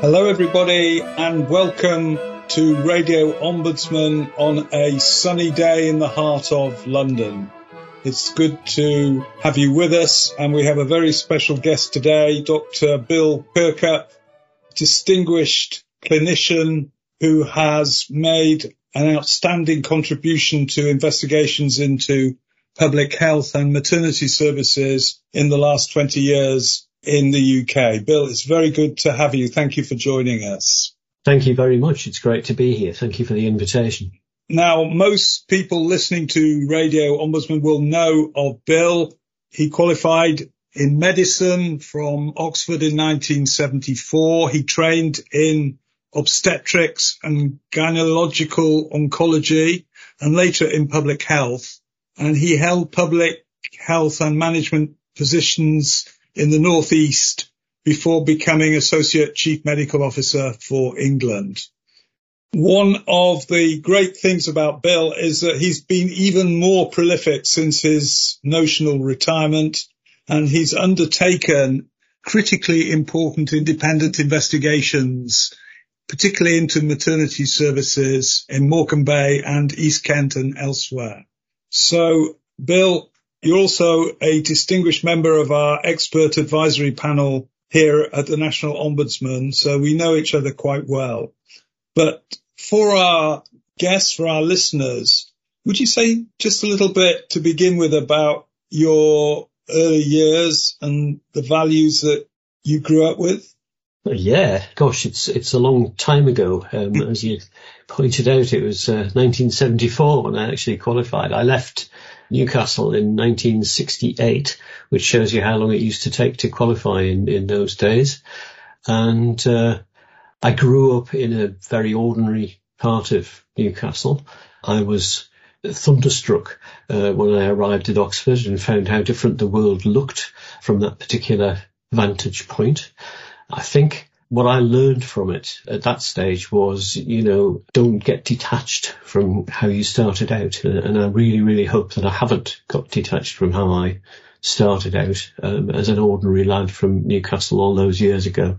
Hello everybody and welcome to Radio Ombudsman on a sunny day in the heart of London. It's good to have you with us, and we have a very special guest today, Dr. Bill Kirkup, distinguished clinician who has made an outstanding contribution to investigations into public health and maternity services in the last 20 years. In the UK. Bill, it's very good to have you. Thank you for joining us. Thank you very much. It's great to be here. Thank you for the invitation. Now, most people listening to Radio Ombudsman will know of Bill. He qualified in medicine from Oxford in 1974. He trained in obstetrics and gynecological oncology and later in public health. And he held public health and management positions in the northeast before becoming Associate Chief Medical Officer for England. One of the great things about Bill is that he's been even more prolific since his notional retirement, and he's undertaken critically important independent investigations, particularly into maternity services in Morecambe Bay and East Kent and elsewhere. So, Bill, you're also a distinguished member of our expert advisory panel here at the National Ombudsman, so we know each other quite well. But for our guests, for our listeners, would you say just a little bit to begin with about your early years and the values that you grew up with? Yeah, gosh, it's a long time ago. As you pointed out, it was 1974 when I actually qualified. I left Newcastle in 1968, which shows you how long it used to take to qualify in those days. And I grew up in a very ordinary part of Newcastle. I was thunderstruck when I arrived at Oxford and found how different the world looked from that particular vantage point. I think what I learned from it at that stage was, don't get detached from how you started out. And I really, really hope that I haven't got detached from how I started out as an ordinary lad from Newcastle all those years ago.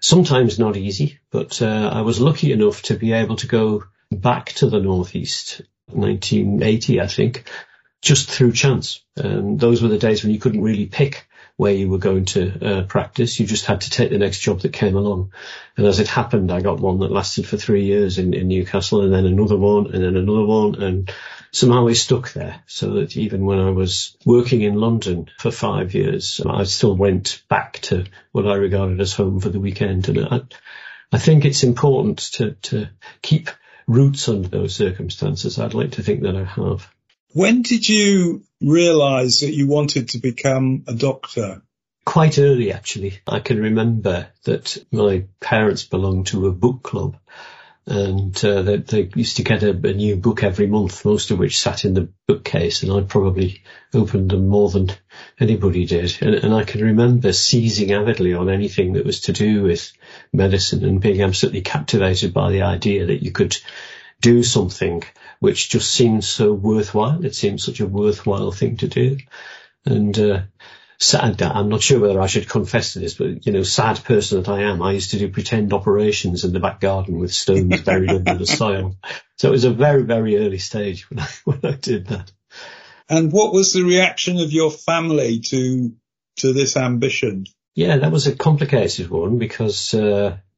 Sometimes not easy, but I was lucky enough to be able to go back to the northeast, 1980, I think, just through chance. Those were the days when you couldn't really pick where you were going to practice. You just had to take the next job that came along. And as it happened, I got one that lasted for 3 years in Newcastle, and then another one, and then another one. And somehow I stuck there, so that even when I was working in London for 5 years, I still went back to what I regarded as home for the weekend. And I think it's important to keep roots under those circumstances. I'd like to think that I have. When did you realise that you wanted to become a doctor? Quite early, actually. I can remember that my parents belonged to a book club, and they used to get a new book every month, most of which sat in the bookcase, and I probably opened them more than anybody did. And I can remember seizing avidly on anything that was to do with medicine and being absolutely captivated by the idea that you could do something which just seemed so worthwhile. It seemed such a worthwhile thing to do. And sad, I'm not sure whether I should confess to this, but, sad person that I am, I used to do pretend operations in the back garden with stones buried under the soil. So it was a very, very early stage when I did that. And what was the reaction of your family to this ambition? Yeah, that was a complicated one, because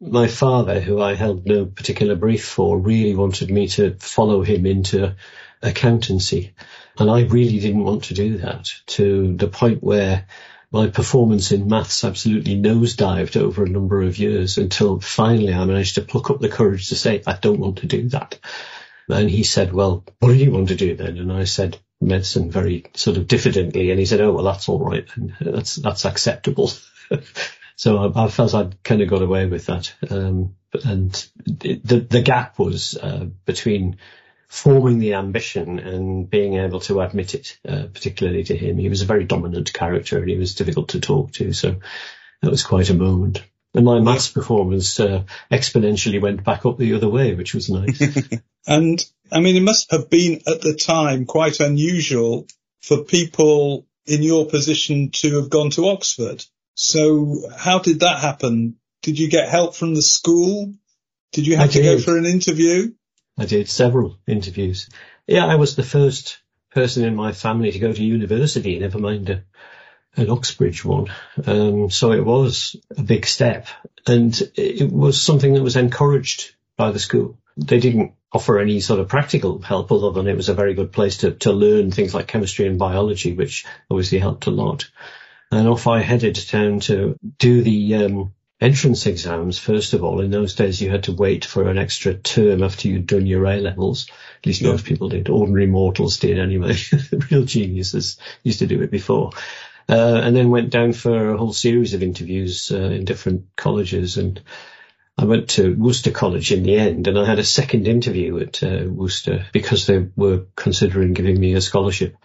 my father, who I held no particular brief for, really wanted me to follow him into accountancy. And I really didn't want to do that, to the point where my performance in maths absolutely nosedived over a number of years, until finally I managed to pluck up the courage to say, I don't want to do that. And he said, well, what do you want to do then? And I said, medicine, very sort of diffidently. And he said, oh, well, that's all right. And that's acceptable. So I felt I'd kind of got away with that. And the gap was between forming the ambition and being able to admit it, particularly to him. He was a very dominant character and he was difficult to talk to. So that was quite a moment. And my maths performance exponentially went back up the other way, which was nice. And, it must have been at the time quite unusual for people in your position to have gone to Oxford. So how did that happen? Did you get help from the school? Did you have to go for an interview? I did several interviews. Yeah, I was the first person in my family to go to university, never mind an Oxbridge one. So it was a big step, and it was something that was encouraged by the school. They didn't offer any sort of practical help, other than it was a very good place to learn things like chemistry and biology, which obviously helped a lot. And off I headed down to do the entrance exams, first of all. In those days, you had to wait for an extra term after you'd done your A-levels. At least most people did. Ordinary mortals did anyway. Real geniuses used to do it before. And then went down for a whole series of interviews in different colleges, and I went to Worcester College in the end, and I had a second interview at Worcester because they were considering giving me a scholarship,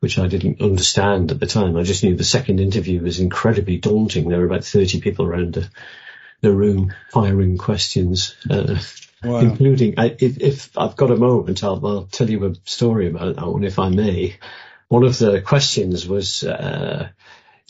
which I didn't understand at the time. I just knew the second interview was incredibly daunting. There were about 30 people around the room firing questions, wow. Including, if I've got a moment, I'll tell you a story about that one, if I may. One of the questions was...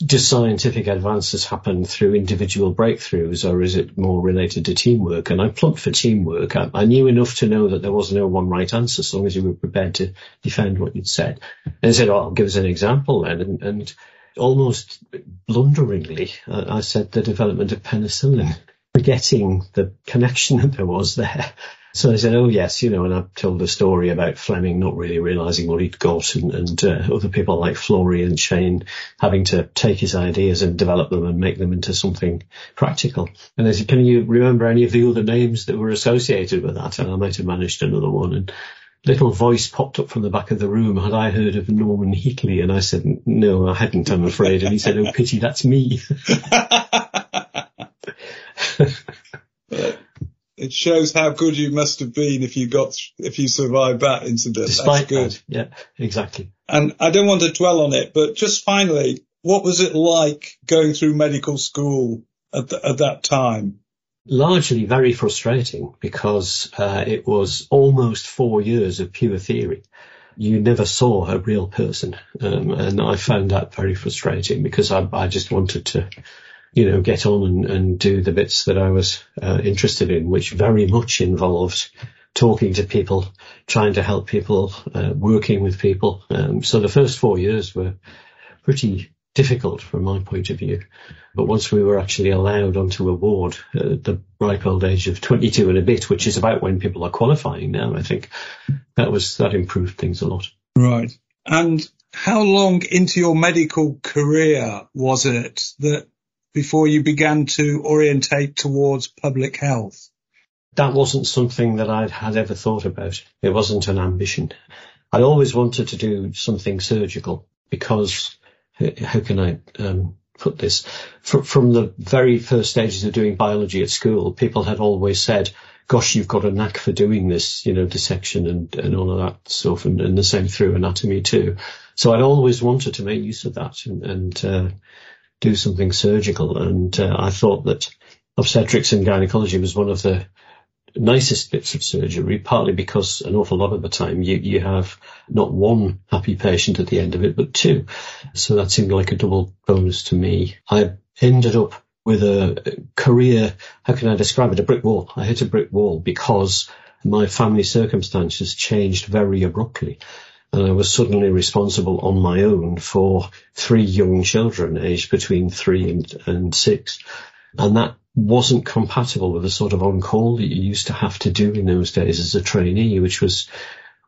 do scientific advances happen through individual breakthroughs, or is it more related to teamwork? And I plumped for teamwork. I knew enough to know that there was no one right answer, as long as you were prepared to defend what you'd said. And I said, oh, give us an example then. And almost blunderingly, I said the development of penicillin, forgetting the connection that there was there. So I said, oh, yes, and I told a story about Fleming not really realising what he'd got, and other people like Florey and Chain having to take his ideas and develop them and make them into something practical. And they said, can you remember any of the other names that were associated with that? And I might have managed another one. And little voice popped up from the back of the room. Had I heard of Norman Heatley? And I said, no, I hadn't, I'm afraid. And he said, oh, pity, that's me. It shows how good you must have been if you survived that incident. Despite that, yeah, exactly. And I don't want to dwell on it, but just finally, what was it like going through medical school at that time? Largely very frustrating, because it was almost 4 years of pure theory. You never saw a real person, and I found that very frustrating, because I just wanted to... get on and do the bits that I was interested in, which very much involved talking to people, trying to help people, working with people. So the first 4 years were pretty difficult from my point of view. But once we were actually allowed onto a ward at the ripe old age of 22 and a bit, which is about when people are qualifying now, I think, that improved things a lot. Right. And how long into your medical career was it that before you began to orientate towards public health? That wasn't something that I had ever thought about. It wasn't an ambition. I always wanted to do something surgical, because, how can I put this? From the very first stages of doing biology at school, people had always said, gosh, you've got a knack for doing this, dissection and all of that stuff, and the same through anatomy too. So I'd always wanted to make use of that and do something surgical, and I thought that obstetrics and gynaecology was one of the nicest bits of surgery, partly because an awful lot of the time you have not one happy patient at the end of it, but two. So that seemed like a double bonus to me. I ended up with a career, how can I describe it, a brick wall. I hit a brick wall because my family circumstances changed very abruptly. And I was suddenly responsible on my own for three young children aged between 3 and 6. And that wasn't compatible with the sort of on-call that you used to have to do in those days as a trainee, which was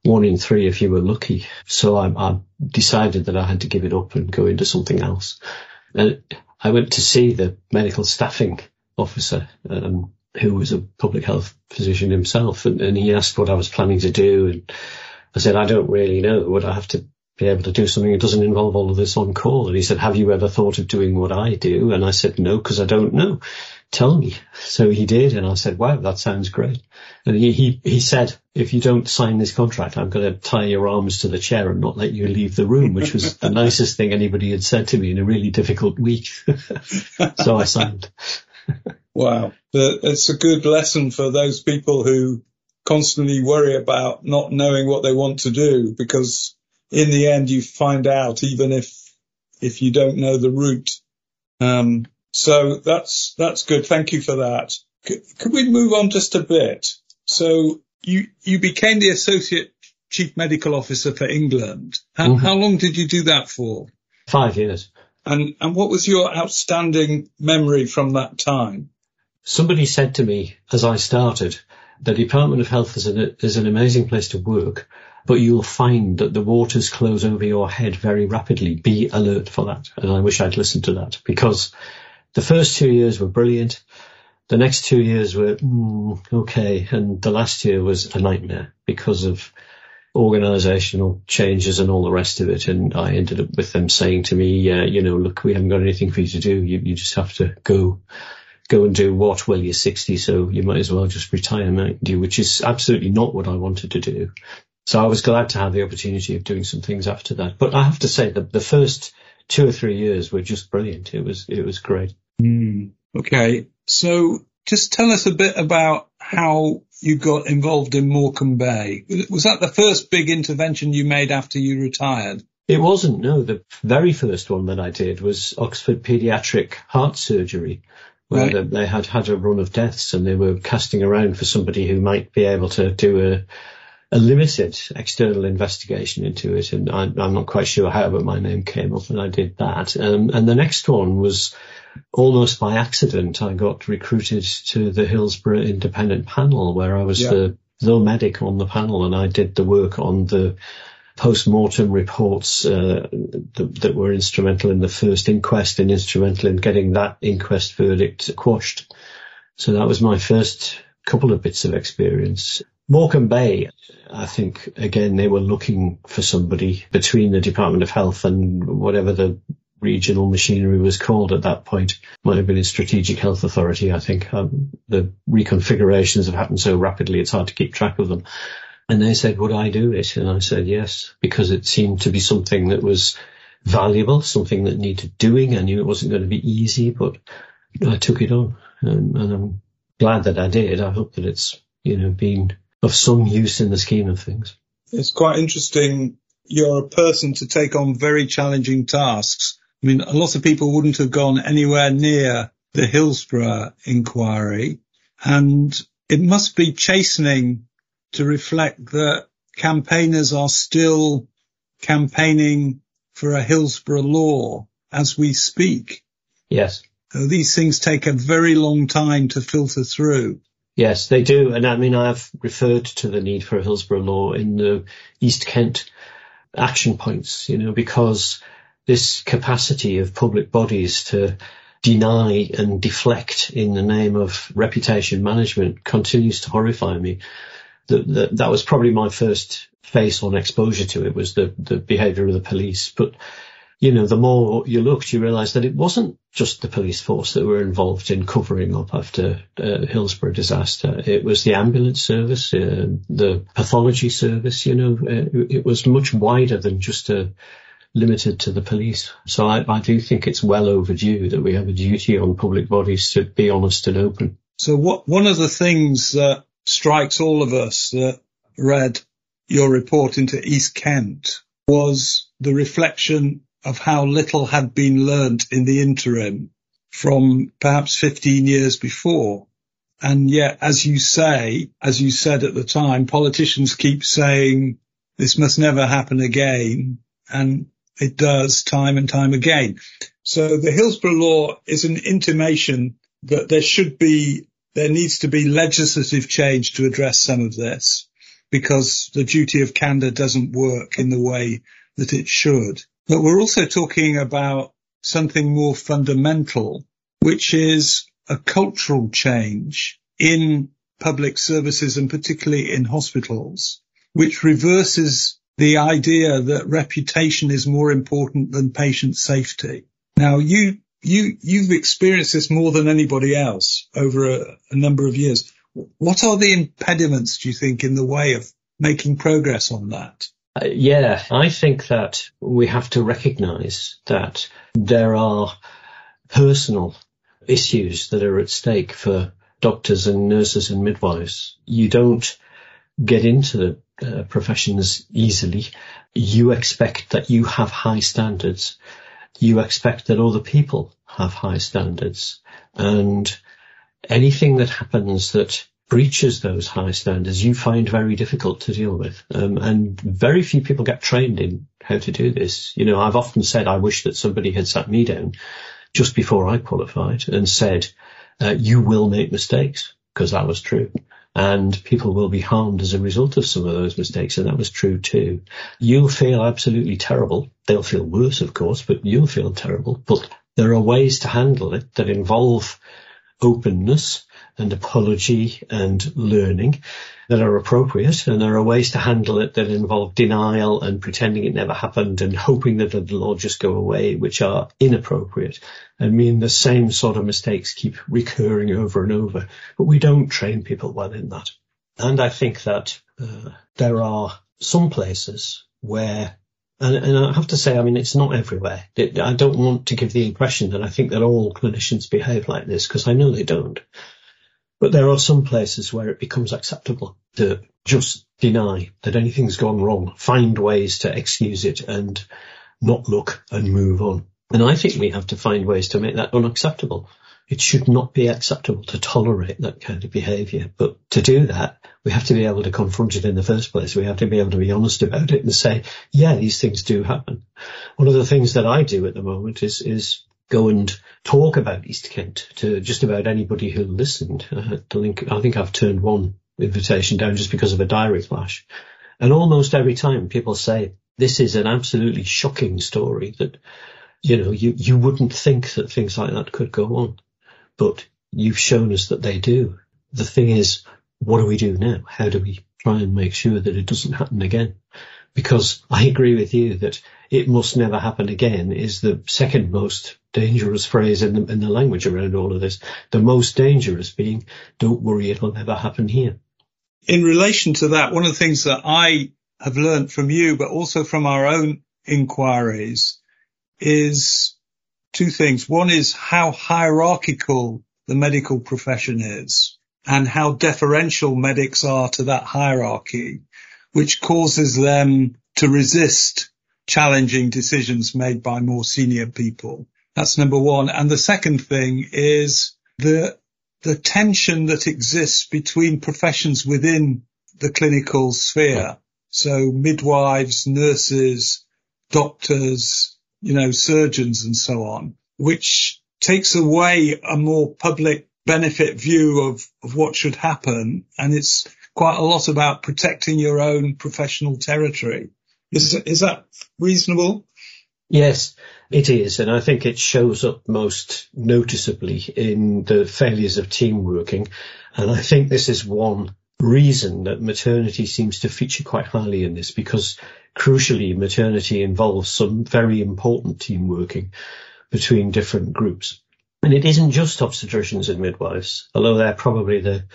1 in 3 if you were lucky. So I decided that I had to give it up and go into something else. And I went to see the medical staffing officer, who was a public health physician himself, and he asked what I was planning to do, and I said, I don't really know. Would I have to be able to do something that doesn't involve all of this on call? And he said, have you ever thought of doing what I do? And I said, no, because I don't know. Tell me. So he did. And I said, wow, that sounds great. And he said, if you don't sign this contract, I'm going to tie your arms to the chair and not let you leave the room, which was the nicest thing anybody had said to me in a really difficult week. So I signed. Wow. It's a good lesson for those people who constantly worry about not knowing what they want to do, because in the end you find out, even if you don't know the route. So that's good. Thank you for that. Could we move on just a bit? So you became the Associate Chief Medical Officer for England. How long did you do that for? 5 years. And what was your outstanding memory from that time? Somebody said to me as I started, the Department of Health is an amazing place to work, but you'll find that the waters close over your head very rapidly. Be alert for that. And I wish I'd listened to that, because the first 2 years were brilliant. The next 2 years were okay. And the last year was a nightmare because of organisational changes and all the rest of it. And I ended up with them saying to me, look, we haven't got anything for you to do. You just have to go and do what? Well, you're 60, so you might as well just retire, mate, which is absolutely not what I wanted to do. So I was glad to have the opportunity of doing some things after that. But I have to say that the first 2 or 3 years were just brilliant. It was great. Okay. So just tell us a bit about how you got involved in Morecambe Bay. Was that the first big intervention you made after you retired? It wasn't, no. The very first one that I did was Oxford Paediatric Heart Surgery, where they had a run of deaths and they were casting around for somebody who might be able to do a limited external investigation into it. And I'm not quite sure how, but my name came up and I did that. And the next one was almost by accident. I got recruited to the Hillsborough Independent Panel, where I was the medic on the panel, and I did the work on the post-mortem reports that were instrumental in the first inquest and instrumental in getting that inquest verdict quashed. So that was my first couple of bits of experience. Morecambe Bay, I think, again, they were looking for somebody between the Department of Health and whatever the regional machinery was called at that point. Might have been a strategic health authority, I think. The reconfigurations have happened so rapidly, it's hard to keep track of them. And they said, would I do it? And I said, yes, because it seemed to be something that was valuable, something that needed doing. I knew it wasn't going to be easy, but I took it on. And I'm glad that I did. I hope that it's, been of some use in the scheme of things. It's quite interesting. You're a person to take on very challenging tasks. I mean, a lot of people wouldn't have gone anywhere near the Hillsborough inquiry. And it must be chastening to reflect that campaigners are still campaigning for a Hillsborough law as we speak. Yes. So these things take a very long time to filter through. Yes, they do. And I mean, I've referred to the need for a Hillsborough law in the East Kent action points, because this capacity of public bodies to deny and deflect in the name of reputation management continues to horrify me. That was probably my first face-on exposure to it, was the behaviour of the police. But, the more you looked, you realised that it wasn't just the police force that were involved in covering up after Hillsborough disaster. It was the ambulance service, the pathology service. It was much wider than just limited to the police. So I do think it's well overdue that we have a duty on public bodies to be honest and open. So one of the things that strikes all of us that read your report into East Kent was the reflection of how little had been learnt in the interim from perhaps 15 years before. And yet, as you said at the time, politicians keep saying this must never happen again. And it does time and time again. So the Hillsborough law is an intimation that there needs to be legislative change to address some of this, because the duty of candour doesn't work in the way that it should. But we're also talking about something more fundamental, which is a cultural change in public services and particularly in hospitals, which reverses the idea that reputation is more important than patient safety. Now, you've experienced this more than anybody else over a number of years. What are the impediments, do you think, in the way of making progress on that? I think that we have to recognise that there are personal issues that are at stake for doctors and nurses and midwives. You don't get into the professions easily. You expect that you have high standards. you expect that other people have high standards, and anything that happens that breaches those high standards you find very difficult to deal with. And very few people get trained in how to do this. You know, I've often said I wish that somebody had sat me down just before I qualified and said, you will make mistakes, because that was true. And people will be harmed as a result of some of those mistakes. And that was true too. You'll feel absolutely terrible. They'll feel worse, of course, but you'll feel terrible. But there are ways to handle it that involve openness and apology and learning that are appropriate. And there are ways to handle it that involve denial and pretending it never happened and hoping that it'll all just go away, which are inappropriate. I mean, the same sort of mistakes keep recurring over and over, but we don't train people well in that. And I think that there are some places where, and I have to say, I mean, it's not everywhere. I don't want to give the impression that I think that all clinicians behave like this, because I know they don't. But there are some places where it becomes acceptable to just deny that anything's gone wrong, find ways to excuse it and not look and move on. And I think we have to find ways to make that unacceptable. It should not be acceptable to tolerate that kind of behaviour. But to do that, we have to be able to confront it in the first place. We have to be able to be honest about it and say, yeah, these things do happen. One of the things that I do at the moment is go and talk about East Kent to just about anybody who listened. I think I've turned one invitation down just because of a diary clash. And almost every time people say, this is an absolutely shocking story that, you know, you wouldn't think that things like that could go on, but you've shown us that they do. The thing is, what do we do now? How do we try and make sure that it doesn't happen again? Because I agree with you that it must never happen again is the second most dangerous phrase in the language around all of this. The most dangerous being, don't worry, it'll never happen here. In relation to that, one of the things that I have learned from you, but also from our own inquiries, is two things. One is how hierarchical the medical profession is and how deferential medics are to that hierarchy, which causes them to resist challenging decisions made by more senior people. That's number one. And the second thing is the tension that exists between professions within the clinical sphere. So midwives, nurses, doctors, you know, surgeons and so on, which takes away a more public benefit view of what should happen. And it's quite a lot about protecting your own professional territory. Is that reasonable? Yes, it is. And I think it shows up most noticeably in the failures of team working. And I think this is one reason that maternity seems to feature quite highly in this, because crucially, maternity involves some very important team working between different groups. And it isn't just obstetricians and midwives, although they're probably the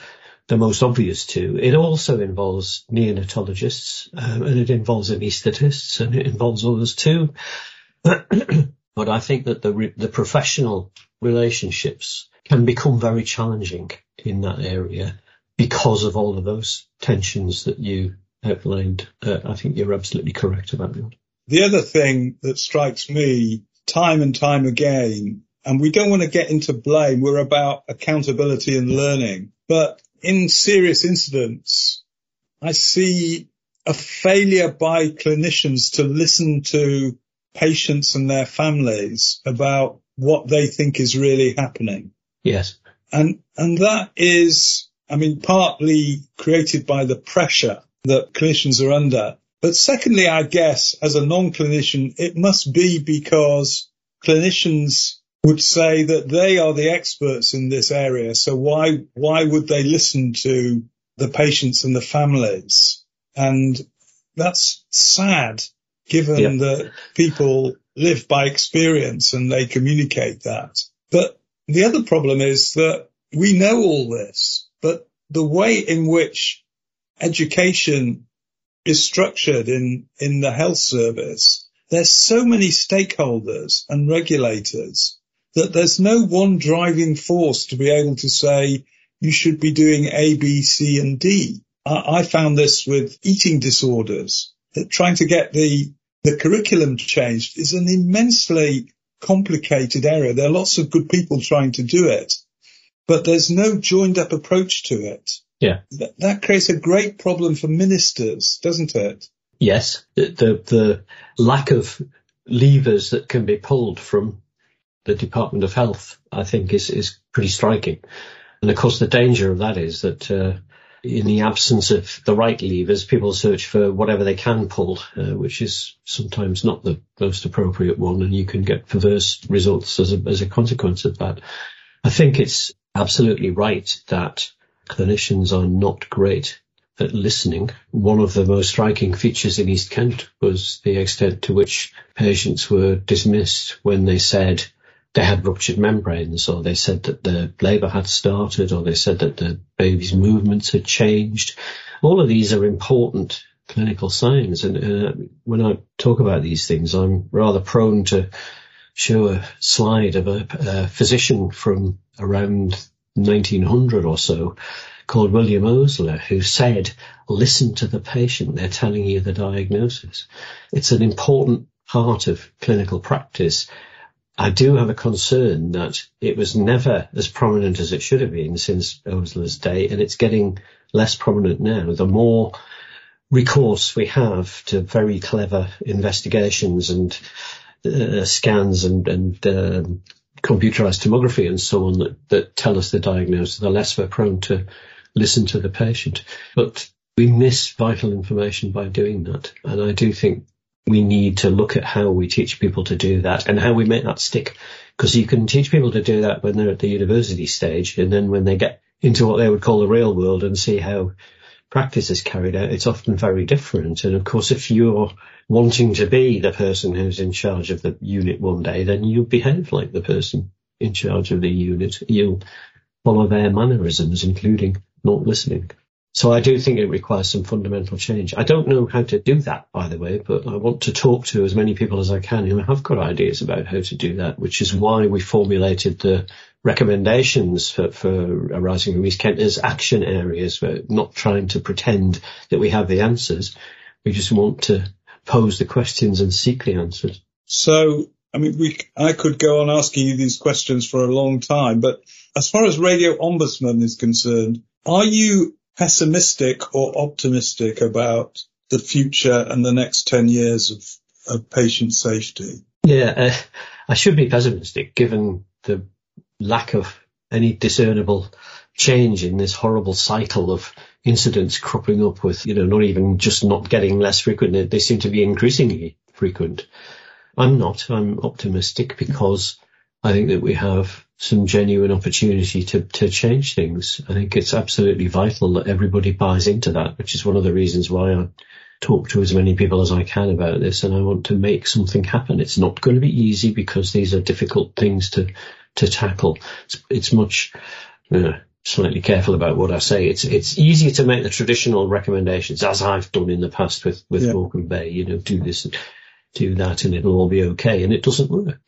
most obvious two. It also involves neonatologists, and it involves anaesthetists, and it involves others too. But I think that the professional relationships can become very challenging in that area because of all of those tensions that you outlined. I think you're absolutely correct about that. The other thing that strikes me time and time again, and we don't want to get into blame, we're about accountability and learning, but in serious incidents, I see a failure by clinicians to listen to patients and their families about what they think is really happening. Yes. And that is, I mean, partly created by the pressure that clinicians are under. But secondly, I guess, as a non-clinician, it must be because clinicians would say that they are the experts in this area, so why would they listen to the patients and the families? And that's sad, given that people live by experience and they communicate that. But the other problem is that we know all this, but the way in which education is structured in the health service, there's so many stakeholders and regulators that there's no one driving force to be able to say, you should be doing A, B, C, and D. I found this with eating disorders, that trying to get the curriculum changed is an immensely complicated area. There are lots of good people trying to do it, but there's no joined up approach to it. Yeah. That creates a great problem for ministers, doesn't it? Yes. The lack of levers that can be pulled from the Department of Health, I think, is pretty striking. And of course, the danger of that is that in the absence of the right levers, people search for whatever they can pull, which is sometimes not the most appropriate one, and you can get perverse results as a consequence of that. I think it's absolutely right that clinicians are not great at listening. One of the most striking features in East Kent was the extent to which patients were dismissed when they said they had ruptured membranes, or they said that the labour had started, or they said that the baby's movements had changed. All of these are important clinical signs. And when I talk about these things, I'm rather prone to show a slide of a physician from around 1900 or so called William Osler, who said, listen to the patient. They're telling you the diagnosis. It's an important part of clinical practice. I do have a concern that it was never as prominent as it should have been since Osler's day, and it's getting less prominent now. The more recourse we have to very clever investigations and scans and computerized tomography and so on that tell us the diagnosis, the less we're prone to listen to the patient. But we miss vital information by doing that, and I do think we need to look at how we teach people to do that and how we make that stick, because you can teach people to do that when they're at the university stage, and then when they get into what they would call the real world and see how practice is carried out, it's often very different. And of course, if you're wanting to be the person who's in charge of the unit one day, then you behave like the person in charge of the unit. You'll follow their mannerisms, including not listening. So I do think it requires some fundamental change. I don't know how to do that, by the way, but I want to talk to as many people as I can who have got ideas about how to do that, which is why we formulated the recommendations for arising from East Kent as action areas. We're not trying to pretend that we have the answers. We just want to pose the questions and seek the answers. So, I mean, I could go on asking you these questions for a long time, but as far as Radio Ombudsman is concerned, are you pessimistic or optimistic about the future and the next 10 years of patient safety? Yeah, I should be pessimistic given the lack of any discernible change in this horrible cycle of incidents cropping up with, not even just not getting less frequent. They seem to be increasingly frequent. I'm optimistic because I think that we have some genuine opportunity to change things. I think it's absolutely vital that everybody buys into that, which is one of the reasons why I talk to as many people as I can about this, and I want to make something happen. It's not going to be easy because these are difficult things to tackle. It's much, slightly careful about what I say. It's easier to make the traditional recommendations, as I've done in the past with Morecambe Bay, do this and do that and it'll all be okay, and it doesn't work.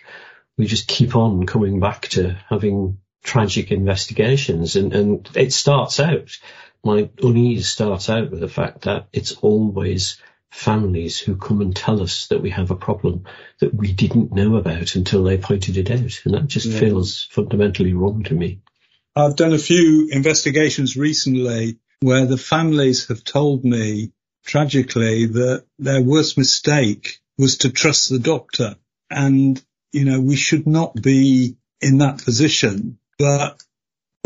We just keep on coming back to having tragic investigations. And it starts out, my unease starts out with the fact that it's always families who come and tell us that we have a problem that we didn't know about until they pointed it out. And that just feels fundamentally wrong to me. I've done a few investigations recently where the families have told me, tragically, that their worst mistake was to trust the doctor. And we should not be in that position. But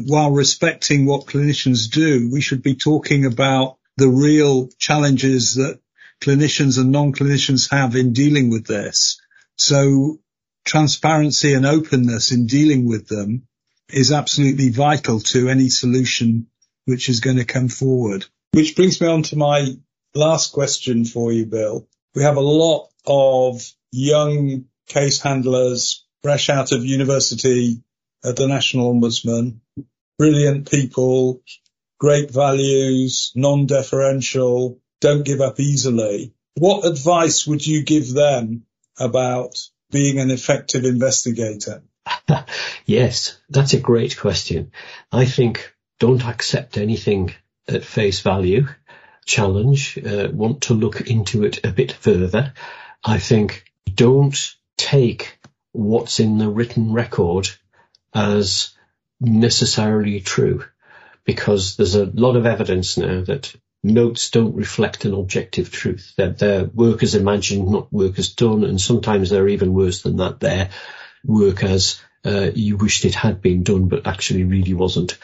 while respecting what clinicians do, we should be talking about the real challenges that clinicians and non-clinicians have in dealing with this. So transparency and openness in dealing with them is absolutely vital to any solution which is going to come forward. Which brings me on to my last question for you, Bill. We have a lot of young case handlers, fresh out of university at the National Ombudsman, brilliant people, great values, non-deferential, don't give up easily. What advice would you give them about being an effective investigator? Yes, that's a great question. I think don't accept anything at face value. Challenge, want to look into it a bit further. I think don't take what's in the written record as necessarily true, because there's a lot of evidence now that notes don't reflect an objective truth, that they're work as imagined, not work as done. And sometimes they're even worse than that. They're work as you wished it had been done, but actually really wasn't.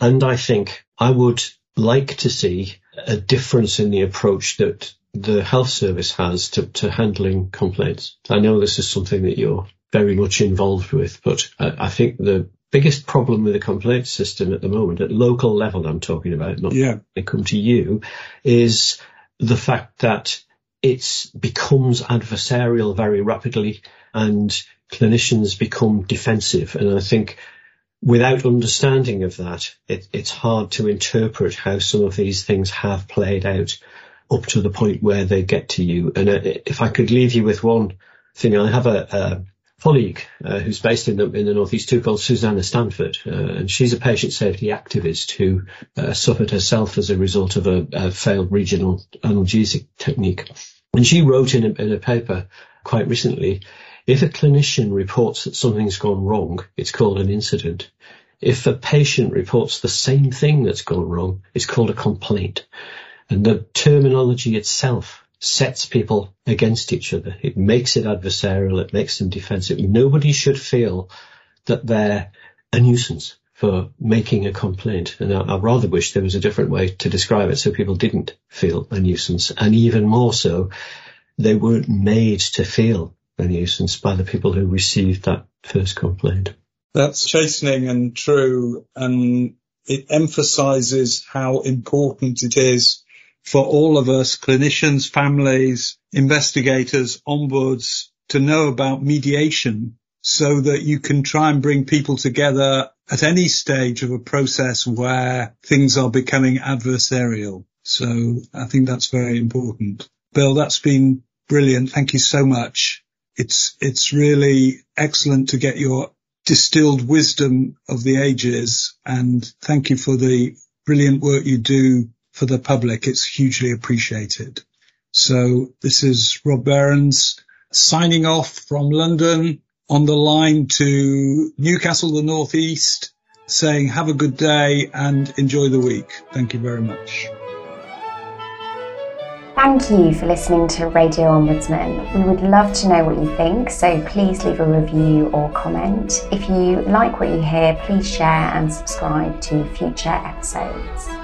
And I think I would like to see a difference in the approach that the health service has to handling complaints. I know this is something that you're very much involved with, but I think the biggest problem with the complaint system at the moment, at local level I'm talking about, not they come to you, is the fact that it becomes adversarial very rapidly and clinicians become defensive. And I think without understanding of that, it's hard to interpret how some of these things have played out up to the point where they get to you. And if I could leave you with one thing, I have a colleague who's based in the Northeast too, called Susanna Stanford, and she's a patient safety activist who suffered herself as a result of a failed regional analgesic technique. And she wrote in a paper quite recently, if a clinician reports that something's gone wrong, it's called an incident. If a patient reports the same thing that's gone wrong, it's called a complaint. And the terminology itself sets people against each other. It makes it adversarial. It makes them defensive. Nobody should feel that they're a nuisance for making a complaint. And I rather wish there was a different way to describe it so people didn't feel a nuisance. And even more so, they weren't made to feel a nuisance by the people who received that first complaint. That's chastening and true. And it emphasises how important it is for all of us, clinicians, families, investigators, ombuds, to know about mediation so that you can try and bring people together at any stage of a process where things are becoming adversarial. So I think that's very important. Bill, that's been brilliant. Thank you so much. It's really excellent to get your distilled wisdom of the ages, and thank you for the brilliant work you do for the public. It's hugely appreciated. So this is Rob Behrens signing off from London on the line to Newcastle, the North East, saying have a good day and enjoy the week. Thank you very much. Thank you for listening to Radio Ombudsman. We would love to know what you think, so please leave a review or comment. If you like what you hear, please share and subscribe to future episodes.